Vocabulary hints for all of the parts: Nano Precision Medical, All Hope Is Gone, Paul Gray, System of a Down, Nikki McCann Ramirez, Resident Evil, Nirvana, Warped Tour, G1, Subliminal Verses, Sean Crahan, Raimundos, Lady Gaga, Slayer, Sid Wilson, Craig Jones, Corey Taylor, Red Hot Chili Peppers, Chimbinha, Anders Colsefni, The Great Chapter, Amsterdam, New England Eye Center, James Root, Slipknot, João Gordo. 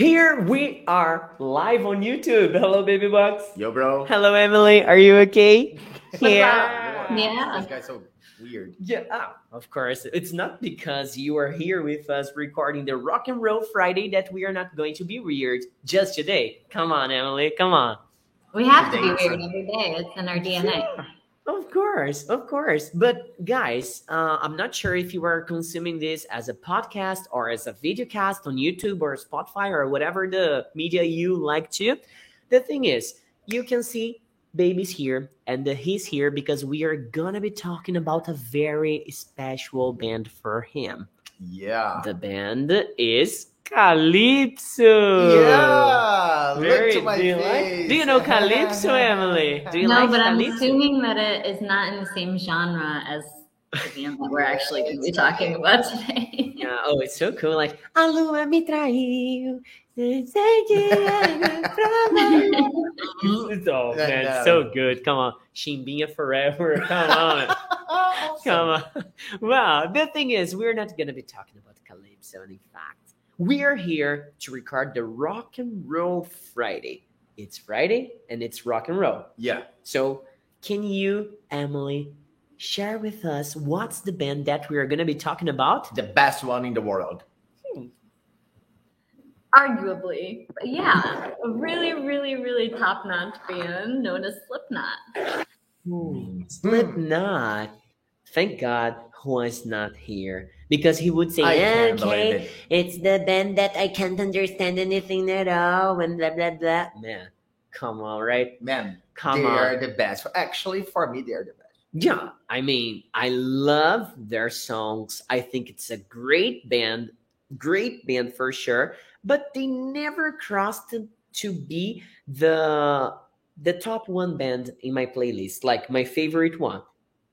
Here we are live on YouTube. Hello, Baby Bucks. Yo, bro. Hello, Emily. Are you okay? Yeah. This guy's so weird. Yeah, of course. It's not because you are here with us recording the Rock and Roll Friday that we are not going to be weird just today. Come on, Emily. Come on. We have to be weird every day. It's in our DNA. Yeah. Of course. But guys, I'm not sure if you are consuming this as a podcast or as a video cast on YouTube or Spotify or whatever the media you like to. The thing is, you can see Baby's here and he's here because we are going to be talking about a very special band for him. Yeah. The band is Calypso. Yeah. Very, look to my face. Do you know Calypso, Emily? I'm assuming that it is not in the same genre as the band that we're actually going to be talking about today. Yeah. Oh, it's so cool. Like, a lua me traiu. Oh, man, so good. Come on. Chimbinha forever. Come on. Come on. Wow. The thing is, we're not going to be talking about Calypso, in fact. We are here to record the Rock and Roll Friday. It's Friday and it's rock and roll. Yeah. So can you, Emily, share with us what's the band that we are going to be talking about? The best one in the world. Arguably. But yeah. A really, really, really top-notch band known as Slipknot. Slipknot. Thank God Juan's not here, because he would say, okay, it's the band that I can't understand anything at all, and blah, blah, blah. Man, come on, right? Man, come on. They are the best. Actually, for me, they are the best. Yeah, I mean, I love their songs. I think it's a great band for sure, but they never crossed to be the top one band in my playlist, like my favorite one.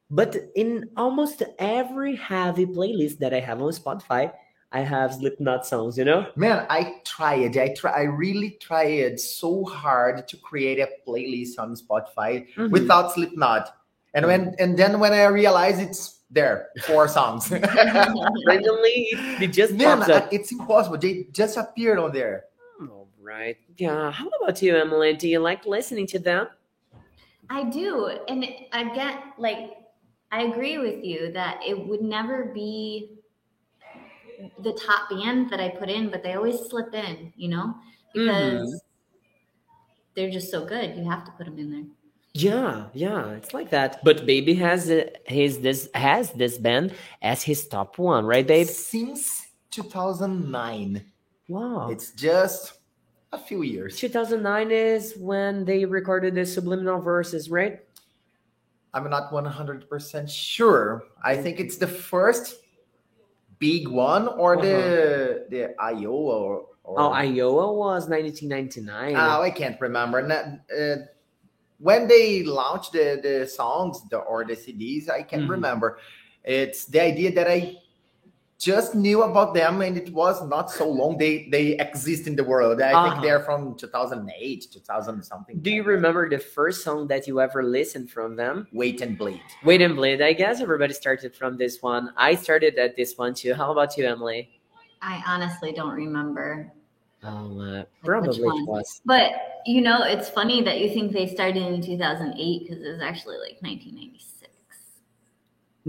But in almost every heavy playlist that I have on Spotify, I have Slipknot songs, you know? Man, I really tried so hard to create a playlist on Spotify without Slipknot. And then when I realized it's there, 4 songs. Randomly, it just pops up. It's impossible. They just appeared on there. All right. Yeah. How about you, Emily? Do you like listening to them? I do. And again, like, I agree with you that it would never be the top band that I put in, but they always slip in, you know, because they're just so good. You have to put them in there. Yeah, it's like that. But Baby has this band as his top one, right, babe? Since 2009. Wow. It's just a few years. 2009 is when they recorded the Subliminal Verses, right? I'm not 100% sure. I think it's the first big one, or the Iowa. Iowa was 1999. Oh, I can't remember. When they launched the songs or the CDs, I can't remember. It's the idea that I just knew about them, and it was not so long they exist in the world. I think they're from 2008, 2000 something. Do you remember the first song that you ever listened from them? Wait and Bleed. I guess everybody started from this one. I started at this one too. How about you, Emily? I honestly don't remember. Probably it was. But, you know, it's funny that you think they started in 2008 because it was actually like 1996.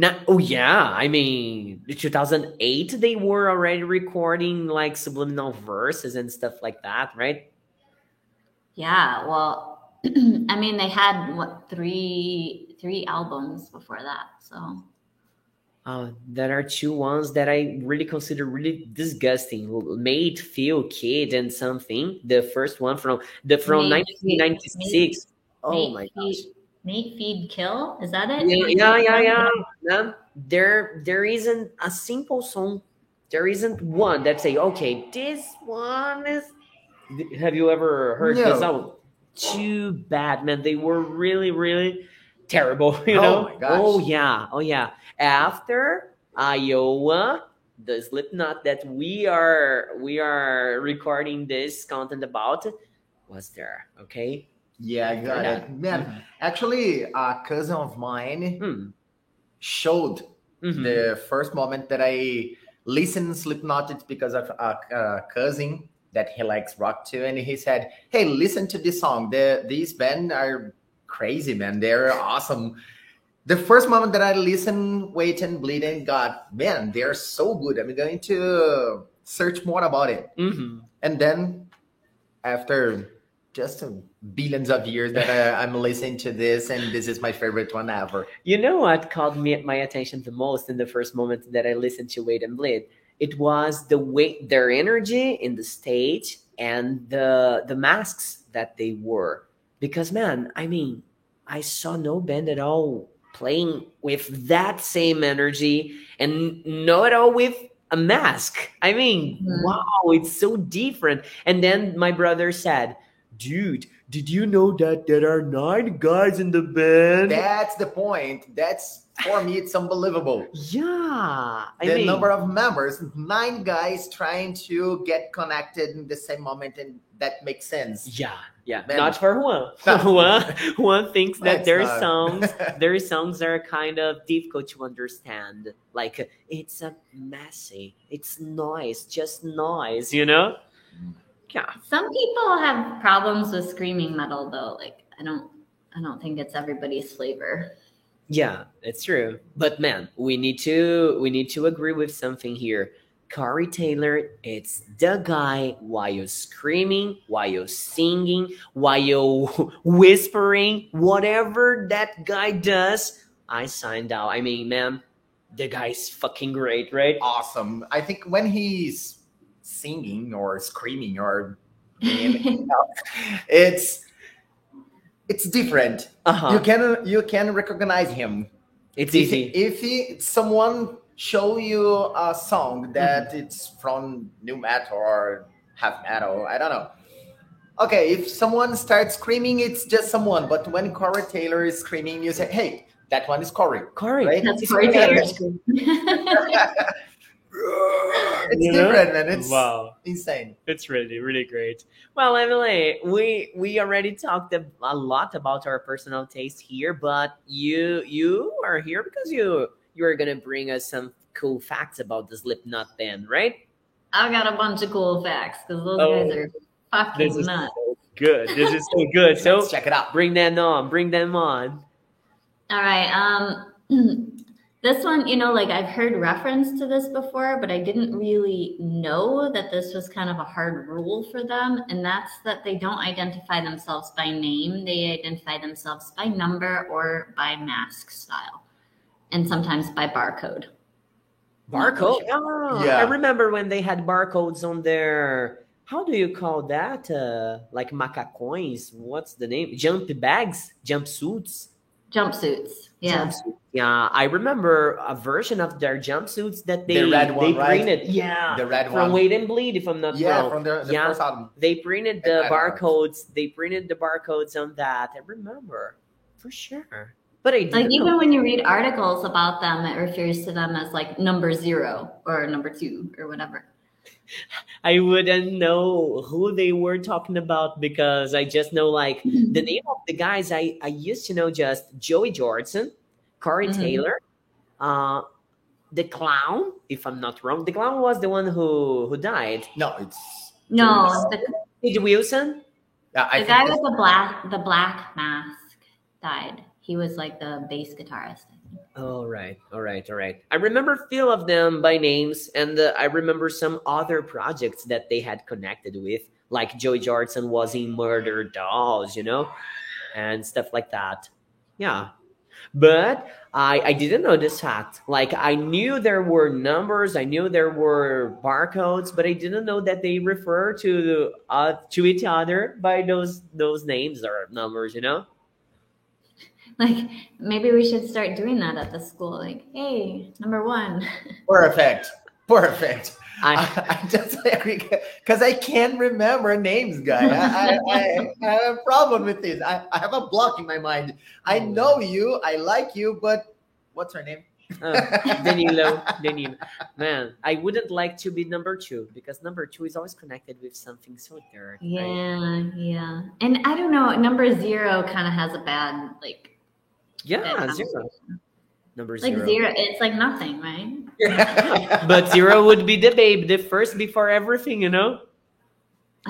I mean, 2008, they were already recording like Subliminal Verses and stuff like that, right? Yeah, well, I mean, they had, what, three albums before that, so. There are 2 ones that I really consider really disgusting. Made Feel Kid and something. The first one from 1996. Oh my gosh. Make, Feed, Kill? Is that it? Yeah. There isn't a simple song. There isn't one that say, okay, this one is... Have you ever heard this song? Too bad, man. They were really, really terrible, you know? Oh, my gosh. Oh, yeah. After Iowa, the Slipknot that we are recording this content about was there, okay? Yeah, I got it. Man, actually, a cousin of mine showed the first moment that I listened to Slipknot. It's because of a cousin that he likes rock too, and he said, "Hey, listen to this song. These bands are crazy, man. They're awesome." The first moment that I listened, Wait and Bleed, and man, they're so good. I'm going to search more about it. Mm-hmm. And then after just billions of years that I'm listening to this, and this is my favorite one ever. You know what caught my attention the most in the first moment that I listened to Wait and Bleed? It was the way their energy in the stage and the masks that they wore. Because, man, I mean, I saw no band at all playing with that same energy and not at all with a mask. I mean, wow, it's so different. And then my brother said, "Dude, did you know that there are 9 guys in the band?" That's the point. That's, for me, it's unbelievable. Yeah. I mean, number of members, 9 guys trying to get connected in the same moment, and that makes sense. Yeah, yeah. Man. Not for Juan. Juan thinks that their songs are kind of difficult to understand. Like, it's a messy, it's noise, just noise, you know? Yeah. Some people have problems with screaming metal, though. Like, I don't think it's everybody's flavor. Yeah, it's true. But man, we need to agree with something here. Corey Taylor, it's the guy while you're screaming, while you're singing, while you're whispering, whatever that guy does, I signed out. I mean, man, the guy's fucking great, right? Awesome. I think when he's singing or screaming or anything else, it's different. Uh-huh. You can recognize him. It's easy. If someone show you a song that it's from new metal or half metal, I don't know. Okay, if someone starts screaming, it's just someone. But when Corey Taylor is screaming, you say, "Hey, that one is Corey." Corey, right? That's Corey Taylor. It's different, and it's insane. It's really, really great. Well, Emily, we already talked a lot about our personal taste here, but you are here because you are gonna bring us some cool facts about the Slipknot band, right? I've got a bunch of cool facts because those guys are fucking nuts. So good. This is so good. So let's check it out. Bring them on. All right. This one, you know, like I've heard reference to this before, but I didn't really know that this was kind of a hard rule for them. And that's that they don't identify themselves by name. They identify themselves by number or by mask style, and sometimes by barcode. Barcode? Oh, yeah. I remember when they had barcodes on their, how do you call that? Like macacões. What's the name? Jump bags? Jumpsuits. Yeah. Yeah, I remember a version of their jumpsuits that they printed. Right? Yeah, the red one from Wait and Bleed, if I'm not wrong. Yeah, from the first album. They printed the barcodes. Know. They printed the barcodes on that. I remember for sure. But I didn't even know. When you read articles about them, it refers to them as like number 0 or number 2 or whatever. I wouldn't know who they were talking about because I just know like the name of the guys I used to know, just Joey Jordison, Corey Taylor, the clown, if I'm not wrong. The clown was the one who died. Sid Wilson? The guy with the black mask died. He was like the bass guitarist. All right. I remember a few of them by names, and I remember some other projects that they had connected with, like Joey Jordison was in Murder Dolls, you know, and stuff like that. Yeah. But I didn't know this fact. Like, I knew there were numbers, I knew there were barcodes, but I didn't know that they refer to each other by those names or numbers, you know? Like, maybe we should start doing that at the school. Like, hey, number 1. Perfect. I just, because I can't remember names, guy. I have a problem with this. I have a block in my mind. I know you. I like you, but what's her name? Danilo. Man, I wouldn't like to be number 2 because number 2 is always connected with something so dirty. Yeah, right? Yeah. And I don't know, number 0 kind of has a bad, like, yeah, 0. Number 0. Like 0, it's like nothing, right? But 0 would be the babe, the first before everything, you know?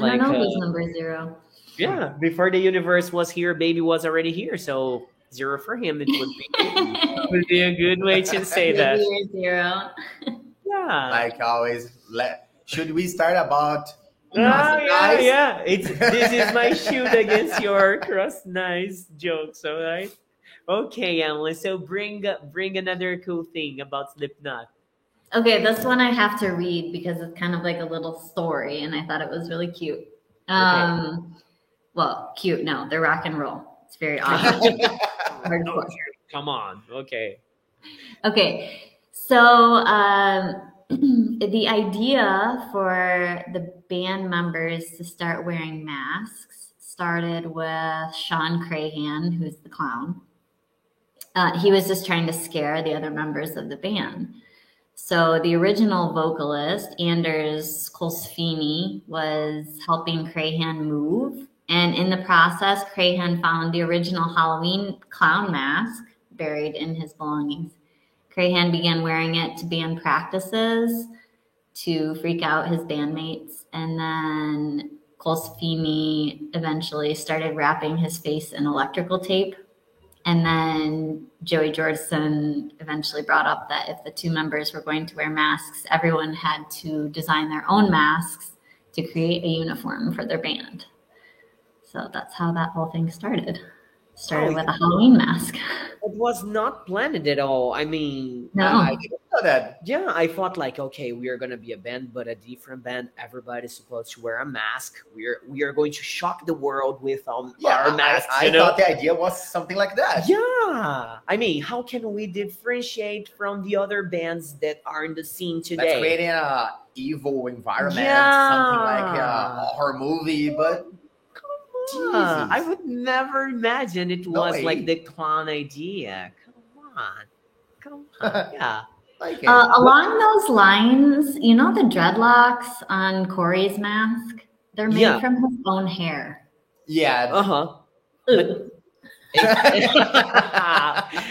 I don't know who's number zero. Yeah, before the universe was here, baby was already here. So zero for him, it would be a good way to say that. Zero. Yeah. Like always, should we start about... Yeah. This is my shield against your cross-nice jokes, all right? Okay, Emily, so bring another cool thing about Slipknot. Okay, this one I have to read because it's kind of like a little story, and I thought it was really cute. Okay. Well, cute, no, they're rock and roll. It's very awesome. Hardcore. Come on, okay. Okay, so... the idea for the band members to start wearing masks started with Sean Crahan, who's the clown. He was just trying to scare the other members of the band. So the original vocalist, Anders Colsefni, was helping Crahan move. And in the process, Crahan found the original Halloween clown mask buried in his belongings. Crahan began wearing it to band practices to freak out his bandmates. And then Colsefni eventually started wrapping his face in electrical tape. And then Joey Jordison eventually brought up that if the two members were going to wear masks, everyone had to design their own masks to create a uniform for their band. So that's how that whole thing started. With a Halloween mask. It was not planned at all. I mean, no. I didn't know that. Yeah, I thought like, okay, we are going to be a band, but a different band. Everybody's supposed to wear a mask. We are going to shock the world with our masks. I thought the idea was something like that. Yeah. I mean, how can we differentiate from the other bands that are in the scene today? That's creating an evil environment, something like a horror movie, but... Jesus. I would never imagine it was like the clown idea. Come on. Yeah. Like along those lines, you know the dreadlocks on Corey's mask? They're made from his own hair. Yeah. Uh-huh.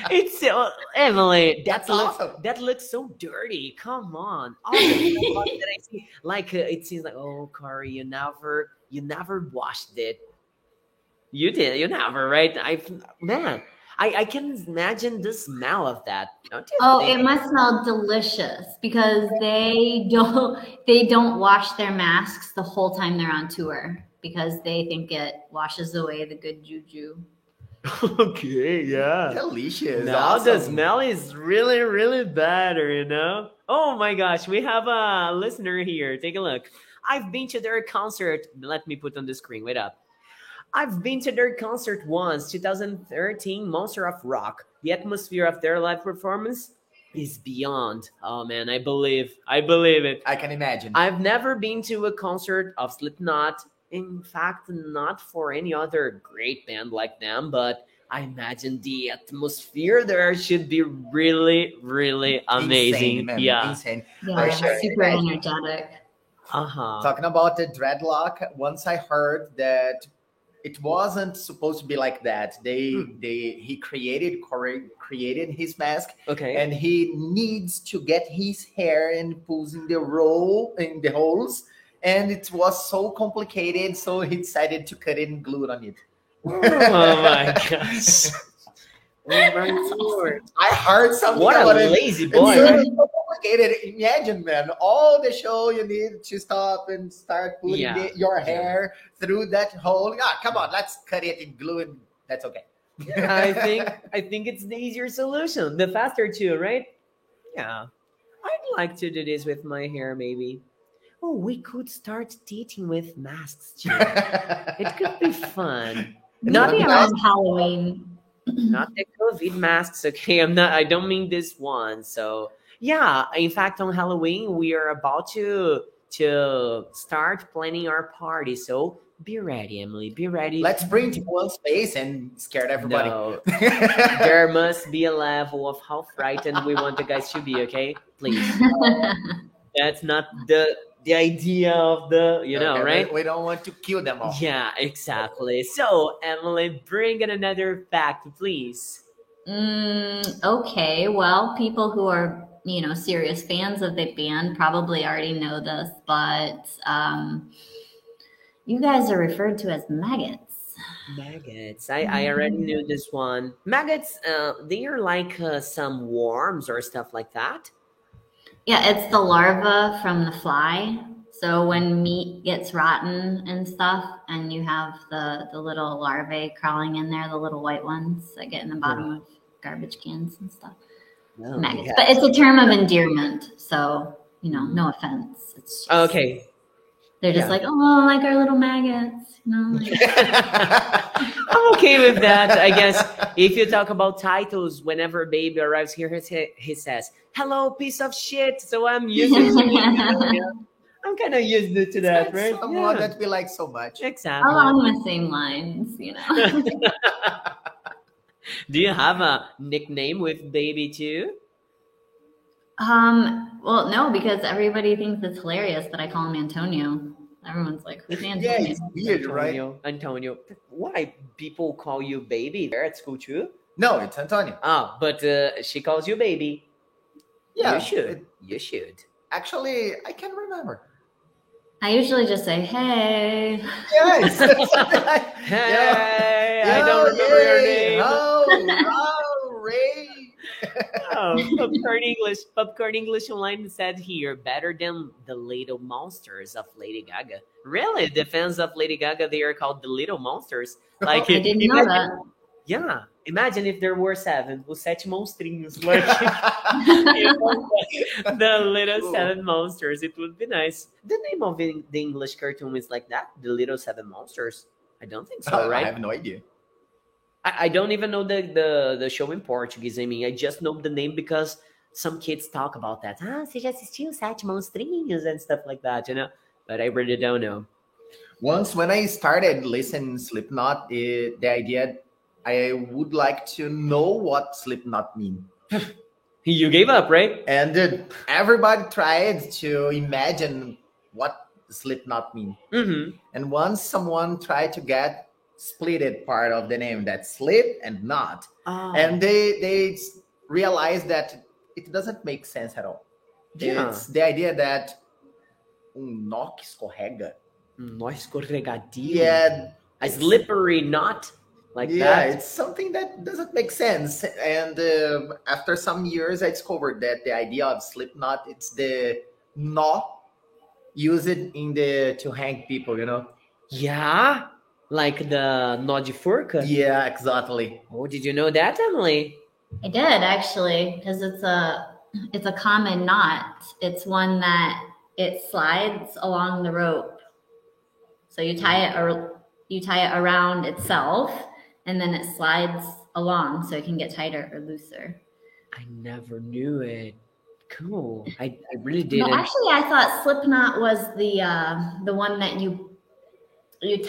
It's Emily. That looks so dirty. Come on. All the that I see, like it seems like, oh, Corey, you never washed it. You did. You never, right? I can imagine the smell of that. It must smell delicious because they don't wash their masks the whole time they're on tour because they think it washes away the good juju. Okay, yeah. Delicious. Now awesome. The smell is really, really better, you know? Oh my gosh, we have a listener here. Take a look. I've been to their concert. Let me put on the screen. Wait up. I've been to their concert once, 2013, Monster of Rock. The atmosphere of their live performance is beyond. Oh, man, I believe it. I can imagine. I've never been to a concert of Slipknot. In fact, not for any other great band like them, but I imagine the atmosphere there should be really, really amazing. Insane, yeah. Insane. Yeah, sure. Super energetic. Uh-huh. Talking about the dreadlock, once I heard that it wasn't supposed to be like that. Corey created his mask, okay, and he needs to get his hair and pulls in the holes, and it was so complicated, so he decided to cut it and glue it on it. Oh my gosh. Oh my Lord. I heard something. What about a lazy boy. It's so complicated. Imagine, man, all the show you need to stop and start putting your hair through that hole. Ah, come on, let's cut it and glue it. That's okay. I think it's the easier solution. The faster too, right? Yeah. I'd like to do this with my hair, maybe. Oh, we could start dating with masks too. It could be fun. Not around Halloween. Not the COVID masks, okay? I don't mean this one. So yeah, in fact, on Halloween we are about to start planning our party. So be ready, Emily. Be ready. Let's bring to one space and scare everybody. No. There must be a level of how frightened we want the guys to be, okay? Please. That's not the idea of the, right? We don't want to kill them all. Yeah, exactly. So, Emily, bring in another fact, please. Okay, well, people who are, serious fans of the band probably already know this, but You guys are referred to as maggots. Maggots. I already knew this one. Maggots, they are like some worms or stuff like that. Yeah, it's the larva from the fly. So when meat gets rotten and stuff, and you have the little larvae crawling in there, the little white ones that get in the bottom of garbage cans and stuff. Oh, maggots. Yeah. But it's a term of endearment. So, you know, no offense. It's just, okay. They're just like, oh, like our little maggots. You know, like. I'm okay with that, I guess. If you talk about titles, whenever a baby arrives here, he says, hello, piece of shit. So I'm using I'm kind of used to that, right? Someone that we like so much. Exactly. Along the same lines, you know. Do you have a nickname with baby too? Well, no, because everybody thinks it's hilarious that I call him Antonio. Everyone's like, who's Antonio? Yeah, it's weird, Antonio, right? Antonio. Why people call you baby there at school too? No, it's Antonio. Ah, but she calls you baby. Yeah. You should. You should. Actually, I can't remember. I usually just say, hey. Yes. Like, hey. Yeah. I don't remember your name. Oh, Ray. Popcorn English Online said here, better than the Little Monsters of Lady Gaga. Really? The fans of Lady Gaga, they are called the Little Monsters. Like, I didn't know that. Yeah. Imagine if there were seven. Os sete monstrinhos. Like, the little seven monsters. It would be nice. The name of the English cartoon is like that. The Little Seven Monsters. I don't think so, right? I have no idea. I don't even know the show in Portuguese. I mean, I just know the name because some kids talk about that. Você já assistiu Sete Monstrinhos and stuff like that, you know? But I really don't know. Once when I started listening Slipknot, the idea... I would like to know what Slipknot mean. You gave up, right? And everybody tried to imagine what Slipknot mean. Mm-hmm. And once someone tried to get splitted part of the name, that's slip and knot. Oh. And they realized that it doesn't make sense at all. Yeah. It's the idea that nó que escorrega. Nó escorregadio. Yeah. A slippery knot. Like that. It's something that doesn't make sense. And after some years, I discovered that the idea of Slipknot, it's the "no" used in the to hang people, you know? Yeah, like the nó de forca. Yeah, exactly. Oh, did you know that, Emily? I did actually, because it's a common knot. It's one that it slides along the rope, so you tie it around itself. And then it slides along so it can get tighter or looser. I never knew it. Cool. I really didn't. No, actually, I thought Slipknot was the one that you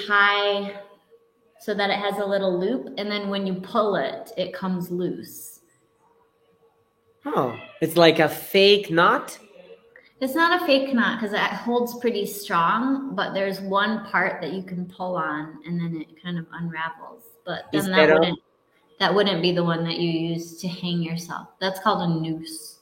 tie so that it has a little loop. And then when you pull it, it comes loose. Oh, it's like a fake knot? It's not a fake knot because it holds pretty strong. But there's one part that you can pull on and then it kind of unravels. But then that wouldn't be the one that you use to hang yourself. That's called a noose.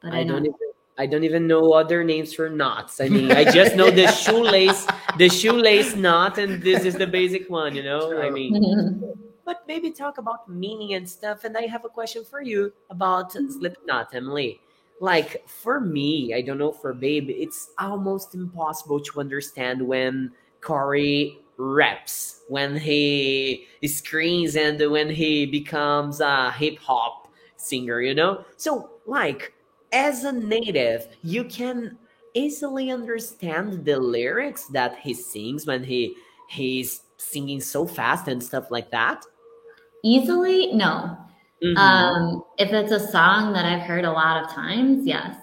But I don't even know other names for knots. I mean, I just know the shoelace knot, and this is the basic one, you know? True. I mean, but maybe talk about meaning and stuff. And I have a question for you about Slipknot, Emily. Like for me, I don't know for Babe, it's almost impossible to understand when Corey raps, when he screams and when he becomes a hip-hop singer, you know? So, like, as a native, you can easily understand the lyrics that he sings when he's singing so fast and stuff like that? Easily? No. Mm-hmm. If it's a song that I've heard a lot of times, yes.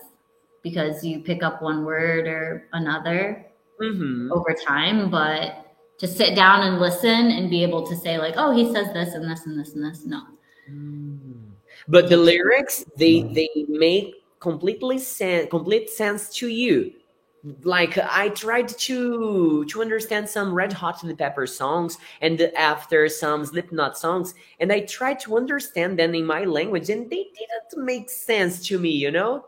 Because you pick up one word or another over time, but... to sit down and listen and be able to say like, oh, he says this and this and this and this. No. But the lyrics, they make complete sense to you. Like I tried to understand some Red Hot Chili Peppers songs and after some Slipknot songs. And I tried to understand them in my language and they didn't make sense to me, you know?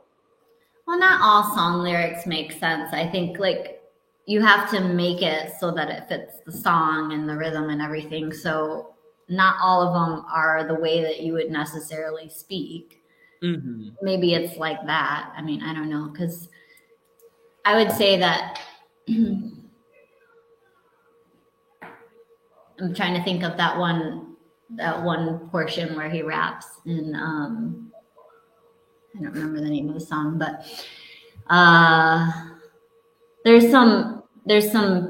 Well, not all song lyrics make sense. I think like you have to make it so that it fits the song and the rhythm and everything. So not all of them are the way that you would necessarily speak. Mm-hmm. Maybe it's like that. I mean, I don't know, because I would say that I'm trying to think of that one portion where he raps in I don't remember the name of the song, but there's some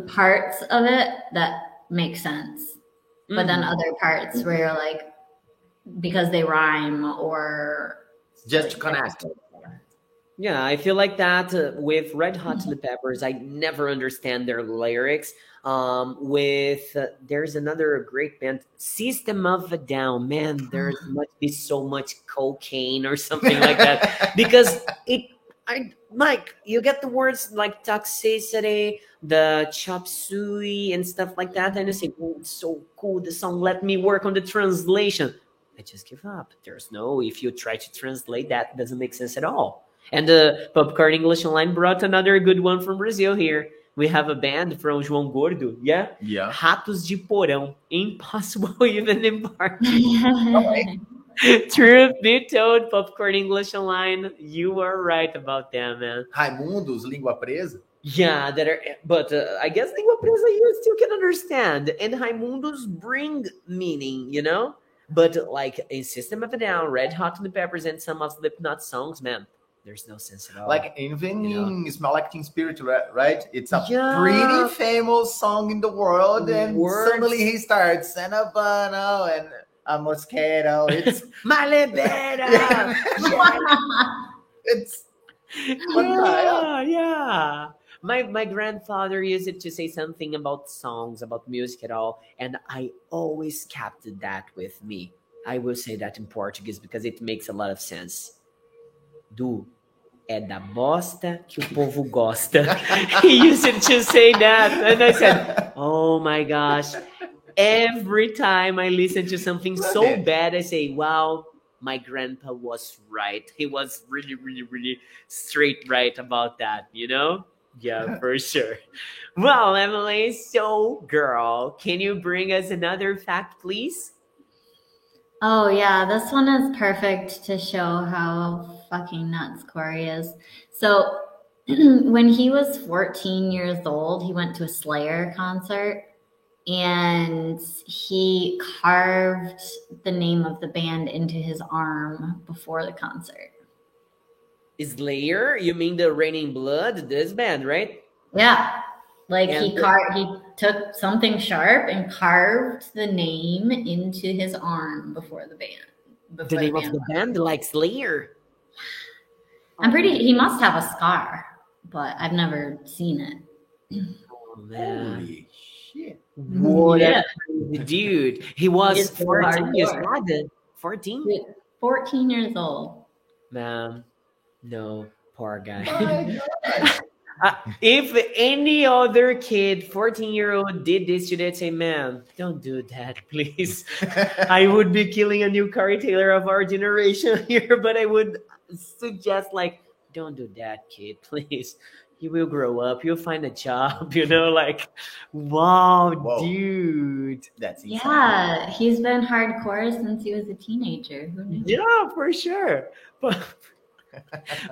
parts of it that make sense, mm-hmm. but then other parts where you're like, because they rhyme or just like, connect. Yeah, I feel like that with Red Hot Chili Peppers, I never understand their lyrics. There's another great band, System of a Down. Man, there must be so much cocaine or something like that. Because you get the words like toxicity, the chop suey and stuff like that. And you say, oh, it's so cool, the song, let me work on the translation. I just give up. There's no, if you try to translate that, doesn't make sense at all. And the Popcorn English Online brought another good one from Brazil here. We have a band from João Gordo, yeah? Yeah. Ratos de Porão, Impossible Evening Party. Truth be told, Popcorn English Online, you are right about them, man. Raimundos, Língua Presa? Yeah, but I guess Língua Presa you still can understand. And Raimundos bring meaning, you know? But like in System of a Down, Red Hot Chili Peppers, and some of Slipknot songs, man. There's no sense at all. Like even in Smell Like Teen Spirit, right? It's a pretty famous song in the world, and suddenly he starts Sanabano and a mosquito. It's my libido. Yeah. My grandfather used it to say something about songs, about music at all, and I always kept that with me. I will say that in Portuguese because it makes a lot of sense. É da bosta que o povo gosta. He used to say that. And I said, oh my gosh. Every time I listen to something so bad, I say, wow, my grandpa was right. He was really, really, really straight right about that, you know? Yeah, for sure. Well, Emily, so girl, can you bring us another fact, please? Oh, yeah. This one is perfect to show how fucking nuts Corey is. So when he was 14 years old, he went to a Slayer concert and he carved the name of the band into his arm before the concert. Slayer? You mean the Raining Blood? This band, right? Yeah. Like he took something sharp and carved the name into his arm before the band. Before the name of the band, like Slayer. He must have a scar, but I've never seen it. Oh, man. Holy shit. What a dude. He was 14 years old. 14 years old. Man, no, poor guy. If any other kid, 14-year-old, did this today, I'd say, man, don't do that, please. I would be killing a new Corey Taylor of our generation here, but I would suggest, like, don't do that, kid, please. You will grow up. You'll find a job, you know, like, wow, dude. That's insane. Yeah, he's been hardcore since he was a teenager. Who knew? Yeah, for sure. But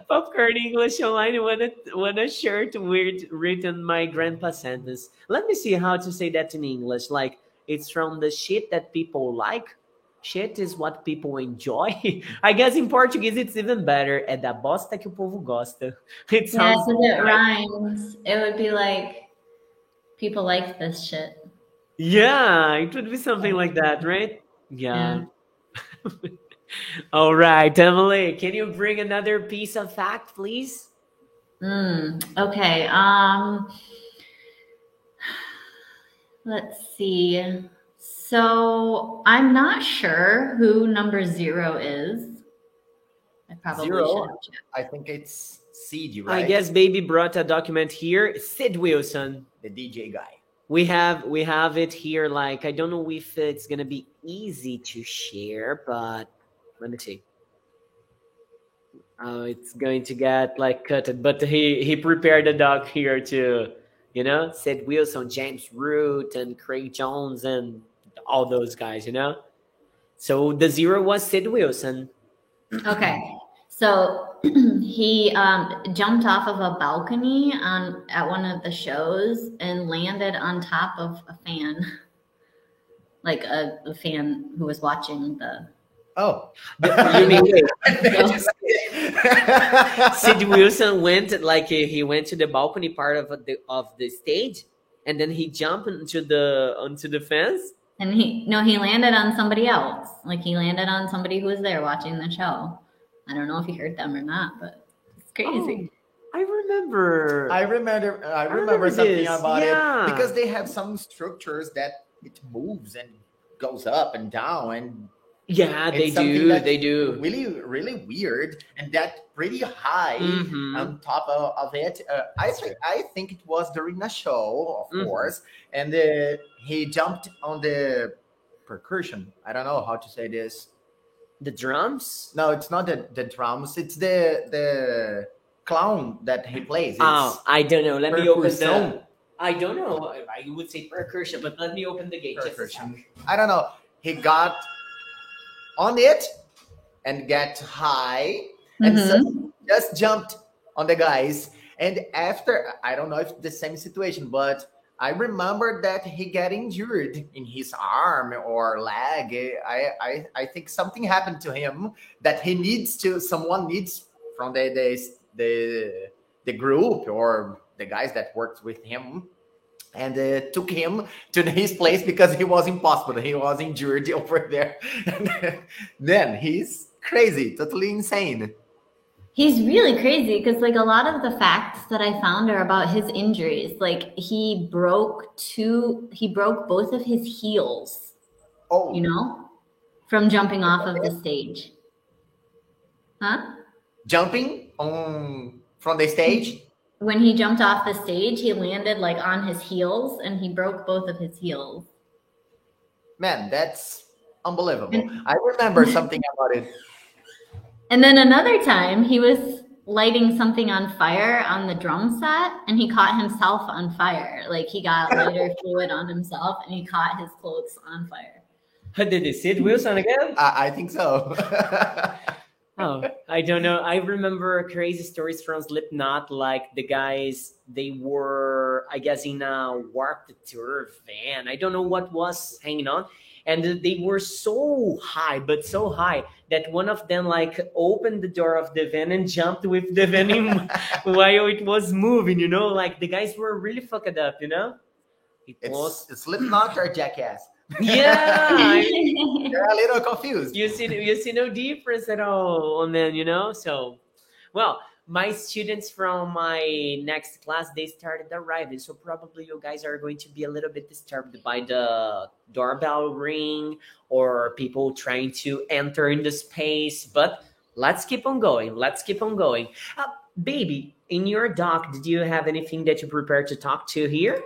Popcorn English Online won a shirt with written my grandpa sentence. Let me see how to say that in English. Like, it's from the shit that people like. Shit is what people enjoy. I guess in Portuguese it's even better. É da bosta que o povo gosta. It sounds it rhymes. It would be like, people like this shit. Yeah, it would be something like that, right? Yeah. All right, Emily, can you bring another piece of fact, please? Okay. Let's see. So I'm not sure who number 0 is. I probably should have checked. I think it's Sid, right? I guess Baby brought a document here. Sid Wilson, the DJ guy. We have it here. Like, I don't know if it's gonna be easy to share, but let me see. It's going to get like cut, but he prepared a doc here to you know, Sid Wilson, James Root, and Craig Jones, and all those guys, you know. So the zero was Sid Wilson. Okay. So he jumped off of a balcony at one of the shows and landed on top of a fan, like a fan who was watching the. Oh, you mean Sid Wilson went like he went to the balcony part of the stage, and then he jumped onto the fence. And he landed on somebody else. Like he landed on somebody who was there watching the show. I don't know if he heard them or not, but it's crazy. Oh, I remember something this. About it, because they have some structures that it moves and goes up and down and. Yeah, they do. Really, really weird, and that pretty high on top of it. I think it was during a show, of course, and he jumped on the percussion. I don't know how to say this. The drums? No, it's not the drums. It's the clown that he plays. It's I don't know. Let me open the. I don't know. I would say percussion, but let me open the gate. Percussion. I don't know. He got on it and get high and just jumped on the guys, and after I don't know if the same situation, but I remember that he got injured in his arm or leg. I think something happened to him that he someone needs from the group or the guys that worked with him. And took him to his place because he was impossible. He was injured over there. Then he's crazy, totally insane. He's really crazy because, like, a lot of the facts that I found are about his injuries. Like, he broke both of his heels. Oh, you know, from jumping off of the stage. Huh? Jumping from the stage. When he jumped off the stage, he landed like on his heels, and he broke both of his heels. Man, that's unbelievable. I remember something about it. And then another time, he was lighting something on fire on the drum set, and he caught himself on fire. Like, he got lighter fluid on himself, and he caught his clothes on fire. Did it Sid Wilson again? I think so. Oh, I don't know. I remember crazy stories from Slipknot, like the guys, they were, I guess, in a Warped Tour van. I don't know what was hanging on. And they were so high that one of them like opened the door of the van and jumped with the van in while it was moving, you know? Like the guys were really fucked up, you know? It's Slipknot or Jackass? Yeah, they're a little confused. You see no difference at all, and then you know. So, well, my students from my next class, they started arriving. So probably you guys are going to be a little bit disturbed by the doorbell ring or people trying to enter in the space. But let's keep on going. Baby, in your doc, did you have anything that you prepared to talk to here?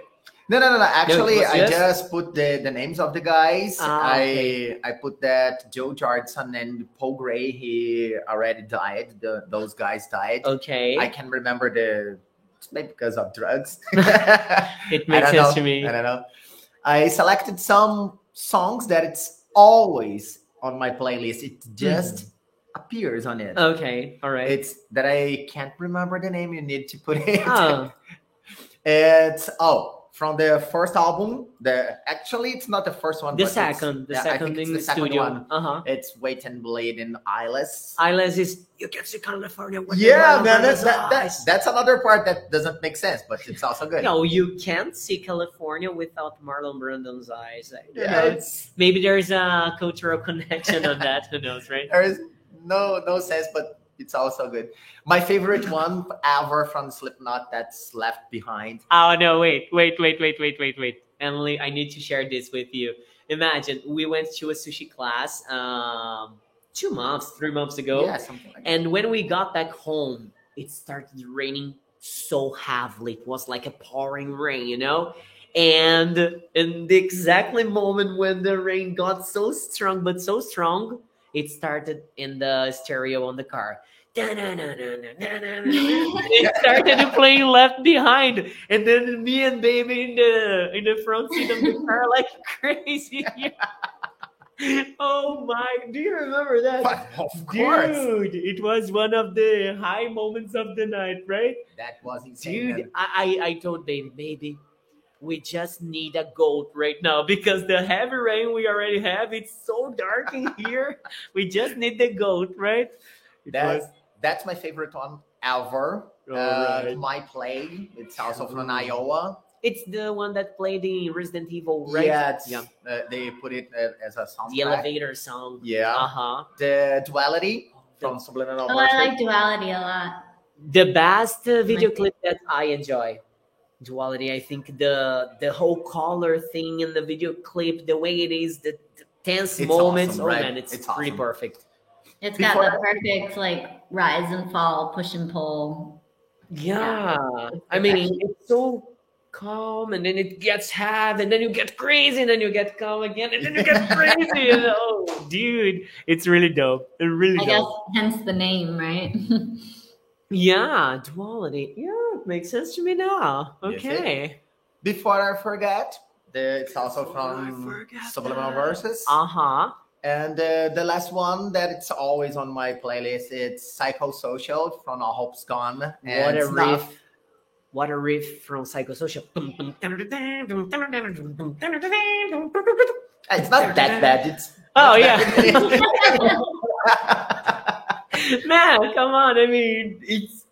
No. Actually, I just put the names of the guys. Okay. I put that Joey Jordison and Paul Gray. He already died. Those guys died. Okay. I can remember maybe because of drugs. It makes sense to me. I don't know. I selected some songs that it's always on my playlist. It just appears on it. Okay. All right. It's that I can't remember the name. You need to put it. Oh. From the first album, actually it's not the first one. The second one. Uh-huh. It's Wait and Bleed in Eyeless. Eyeless is you can see California. Yeah, man, that's another part that doesn't make sense, but it's also good. No, you can't see California without Marlon Brando's eyes. Maybe there's a cultural connection on that. Who knows, right? There is no sense, but it's also good. My favorite one ever from Slipknot, that's Left Behind. Oh, no, wait. Emily, I need to share this with you. Imagine, we went to a sushi class 3 months ago. Yeah, something like that. And when we got back home, it started raining so heavily. It was like a pouring rain, you know? And in the exactly moment when the rain got so strong, it started in the stereo on the car. It started playing Left Behind, and then me and baby in the front seat of the car like crazy. Oh my, do you remember that? Of course. Dude, it was one of the high moments of the night, right? That was insane. Dude, I told baby, we just need a goat right now because the heavy rain we already have, it's so dark in here. We just need the goat, right? That's my favorite one ever. Right. My play. It's also from Iowa. It's the one that played in Resident Evil, right? Yeah. They put it as a soundtrack. The elevator song. Yeah. Uh-huh. The Duality from Subliminal Verses. Oh, I like Duality a lot. The best video clip that I enjoy. Duality, I think the whole color thing in the video clip, the way it is, the tense moments. Awesome, right? Oh, man, it's pretty awesome. Perfect. It's got the perfect, rise and fall, push and pull. Yeah. I mean, it's so calm, and then it gets hard, and then you get crazy, and then you get calm again, and then you get crazy. Oh, dude, it's really dope. It really dope. I guess hence the name, right? Yeah, Duality. Yeah, it makes sense to me now. Okay. Yes, Before I Forget, it's also from Subliminal Verses. Uh-huh. And the last one that it's always on my playlist, it's Psychosocial from All Hope's Gone. And what a riff. What a riff from Psychosocial. It's not that bad. It's bad. Man, come on. I mean, it's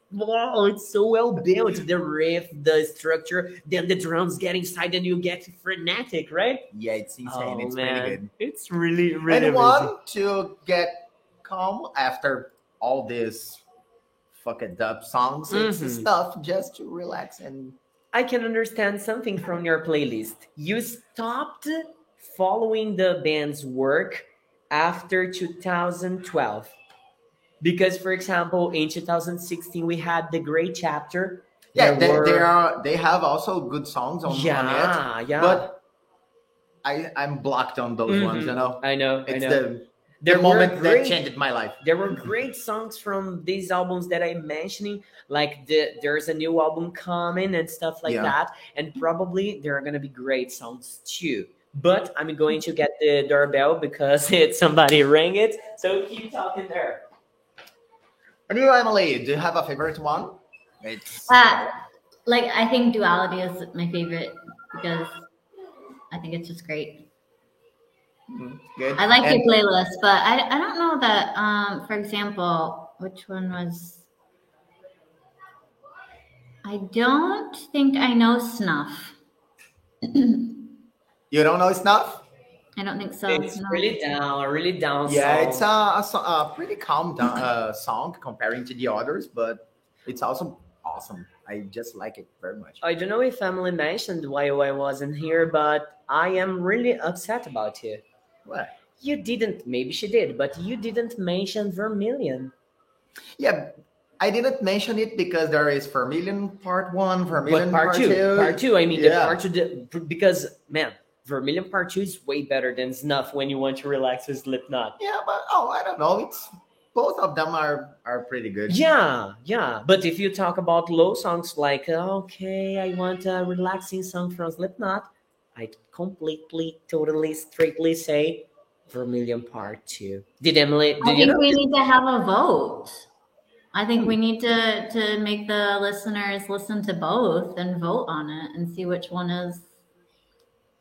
so well built. The riff, the structure, then the drums get inside and you get frenetic, right? Yeah, it's insane. Pretty good. It's really, really to get calm after all this fucking dub songs. It's stuff just to relax. And I can understand something from your playlist. You stopped following the band's work after 2012. Because, for example, in 2016 we had The Great Chapter. Yeah, they have also good songs on it. Yeah. But I'm blocked on those ones, you know. I know. The moment that changed my life. There were great songs from these albums that I'm mentioning, like there's a new album coming and stuff like that, and probably there are gonna be great songs too. But I'm going to get the doorbell because somebody rang it. So keep talking there. And you, Emily, do you have a favorite one? It's I think Duality is my favorite because I think it's just great. Good. I like your playlist, but I don't know that. For example, which one was? I don't think I know Snuff. You don't know Snuff? I don't think so. It's really down. Yeah, song. It's a pretty calm down, song comparing to the others, but it's also awesome. I just like it very much. I don't know if Emily mentioned why I wasn't here, but I am really upset about you. What? You didn't. Maybe she did, but you didn't mention Vermilion. Yeah, I didn't mention it because there is Vermilion Part 1, Vermilion Part 2. Part 2, I mean, the Part 2, because, man... Vermilion Part 2 is way better than Snuff when you want to relax with Slipknot. Yeah, but I don't know. It's both of them are pretty good. Yeah. But if you talk about low songs like, okay, I want a relaxing song from Slipknot, I completely, totally, strictly say Vermilion Part 2. Did Emily... I think we need to have a vote. I think we need to make the listeners listen to both and vote on it and see which one is...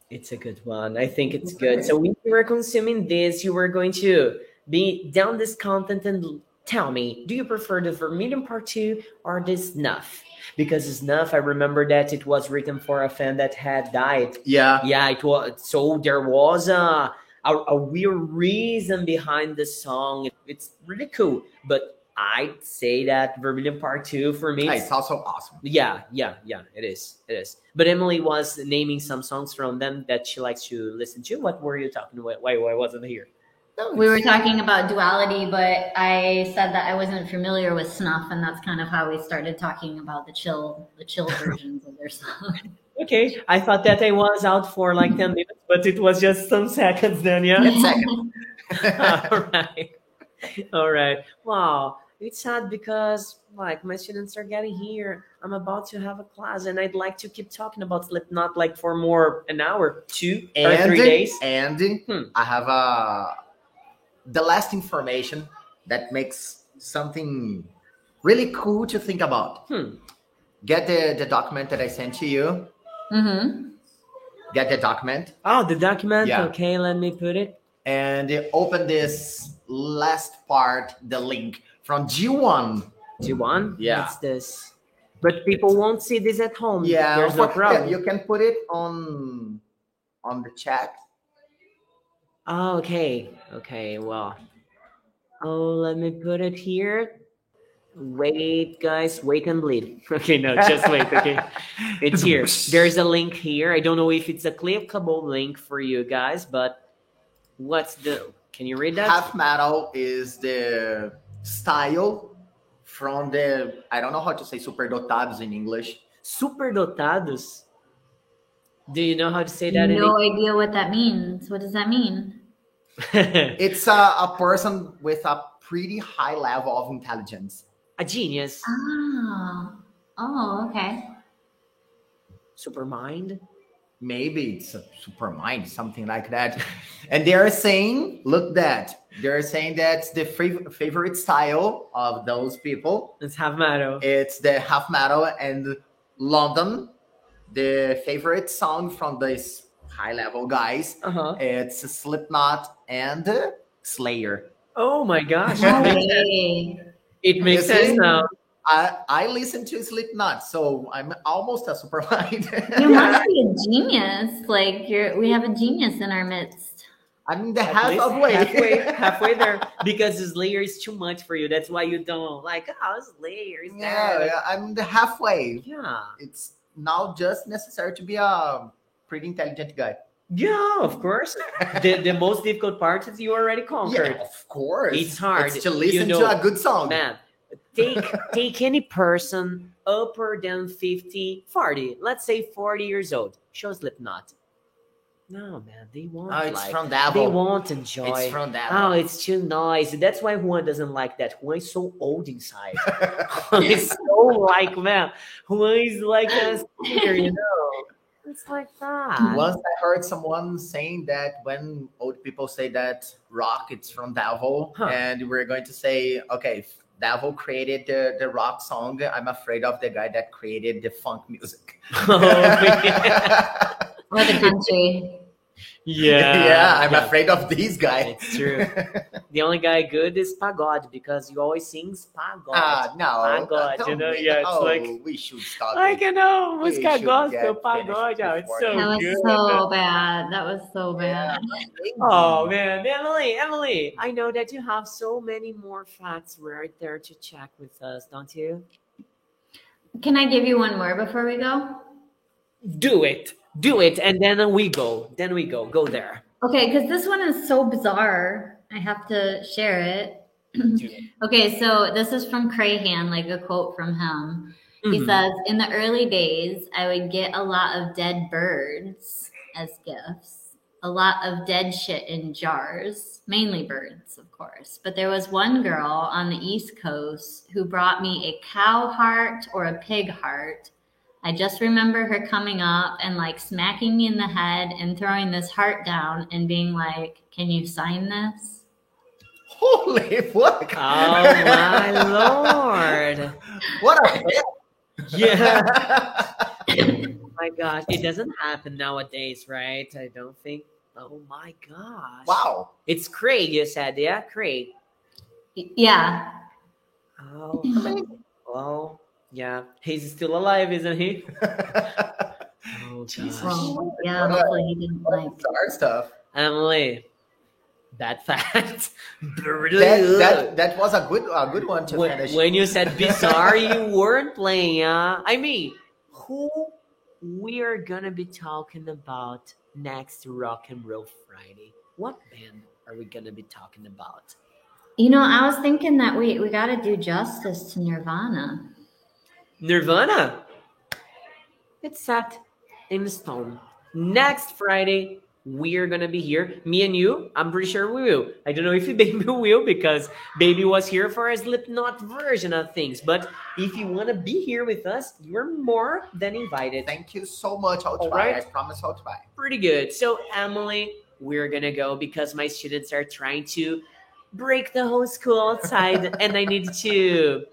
It's a good one. I think it's good. So when you were consuming this, you were going to be down this content and tell me, do you prefer the Vermilion Part 2 or the Snuff? Because Snuff, I remember that it was written for a fan that had died. Yeah, it was. So there was a weird reason behind the song. It's really cool. But I'd say that Vermilion Part 2 for me... It's also awesome. Yeah, it is. But Emily was naming some songs from them that she likes to listen to. What were you talking about? Why I wasn't here? We were talking about Duality, but I said that I wasn't familiar with Snuff, and that's kind of how we started talking about the chill versions of their song. Okay, I thought that I was out for 10 minutes, but it was just some seconds then, yeah? 10 seconds. All right. Wow. it's sad because like my students are getting here. I'm about to have a class and I'd like to keep talking about Slipknot like for more an hour, 2 or 3 days. Andy, I have the last information that makes something really cool to think about. Get the document that I sent to you. Get the document. Oh, the document. Yeah. Okay, let me put it. And open this last part, the link from G1. G1? Yeah. What's this? But people won't see this at home. Yeah. There's no problem. Yeah, you can put it on the chat. Oh, okay. Okay, well. Oh, let me put it here. Wait, guys, wait and bleed. Okay, no, just wait, okay? It's here. There's a link here. I don't know if it's a clickable link for you guys, but what's the... Can you read that? Half metal is the style from the... I don't know how to say superdotados in English. Superdotados? Do you know how to say that? No idea what that means. What does that mean? It's a person with a pretty high level of intelligence. A genius. Ah. Oh, okay. Supermind? Maybe it's a supermind, something like that. And they are saying, look that. They're saying that's the favorite style of those people. It's half metal. It's the half metal and London. The favorite song from these high level guys. It's Slipknot and Slayer. Oh my gosh. It makes sense now. I listen to Slipknot, so I'm almost a supermind. You must be a genius. Like we have a genius in our midst. I'm the halfway there because Slayer is too much for you. That's why you don't like Slayer. Is I'm the halfway. Yeah, it's now just necessary to be a pretty intelligent guy. Yeah, of course. The most difficult part is you already conquered. Yeah, of course. It's hard. It's to listen to a good song. Man. Take any person upper than 40. Let's say 40 years old. Show Slipknot. No, man, they won't. Oh, it's from that. They won't enjoy. It's from that. Oh, it's too noisy. That's why Juan doesn't like that. Juan is so old inside. He's so like, man. Juan is like a singer, you know. It's like that. Once I heard someone saying that when old people say that rock, it's from devil, and we're going to say, okay, devil created the rock song. I'm afraid of the guy that created the funk music. Oh, yeah. Or the country. Yeah. Yeah, I'm afraid of these guys. It's true. The only guy good is Pagode because you always sings Pagode. Ah, no. Pagode, you know? Yeah, it's like... We should stop. Like, you know, música gospel, Pagode. Oh, it's so good. That was so bad. That was so bad. Oh, man. Emily, I know that you have so many more facts right there to check with us, don't you? Can I give you one more before we go? Do it. Do it, and then we go. Go there. Okay, because this one is so bizarre. I have to share it. Okay, so this is from Crahan, like a quote from him. He says, in the early days, I would get a lot of dead birds as gifts. A lot of dead shit in jars. Mainly birds, of course. But there was one girl on the East Coast who brought me a cow heart or a pig heart. I just remember her coming up and like smacking me in the head and throwing this heart down and being like, can you sign this? Holy fuck. Oh my Lord. What a hit. Yeah. Oh my God. It doesn't happen nowadays, right? I don't think. Oh my gosh. Wow. It's Craig, you said. Yeah, Craig. Yeah. Oh, well. Yeah, he's still alive, isn't he? Oh, Jesus. Well, yeah, hopefully he didn't like our stuff. Emily, that fact. that was a good one to finish. When you said bizarre, you weren't playing. I mean, who we are gonna be talking about next Rock and Roll Friday? What band are we gonna be talking about? You know, I was thinking that we gotta do justice to Nirvana. Nirvana. It's set in stone. Next Friday, we're gonna be here. Me and you, I'm pretty sure we will. I don't know if Baby will, because Baby was here for a Slipknot version of things. But if you wanna be here with us, you're more than invited. Thank you so much. I'll try. Right? I promise I'll try. Pretty good. So, Emily, we're gonna go because my students are trying to break the whole school outside, and I need to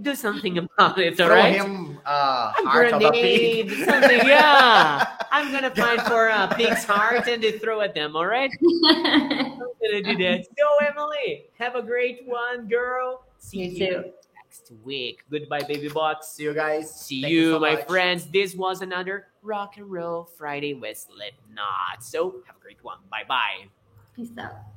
do something about it. All right? Throw him heart of a pig. Something, yeah. I'm going to find for a pig's heart and they throw at them, all right? I'm going to do that. So, Emily, have a great one, girl. See you next week. Goodbye, Baby Box. See you guys. See you, my friends. This was another Rock and Roll Friday with Slipknot. So, have a great one. Bye-bye. Peace out.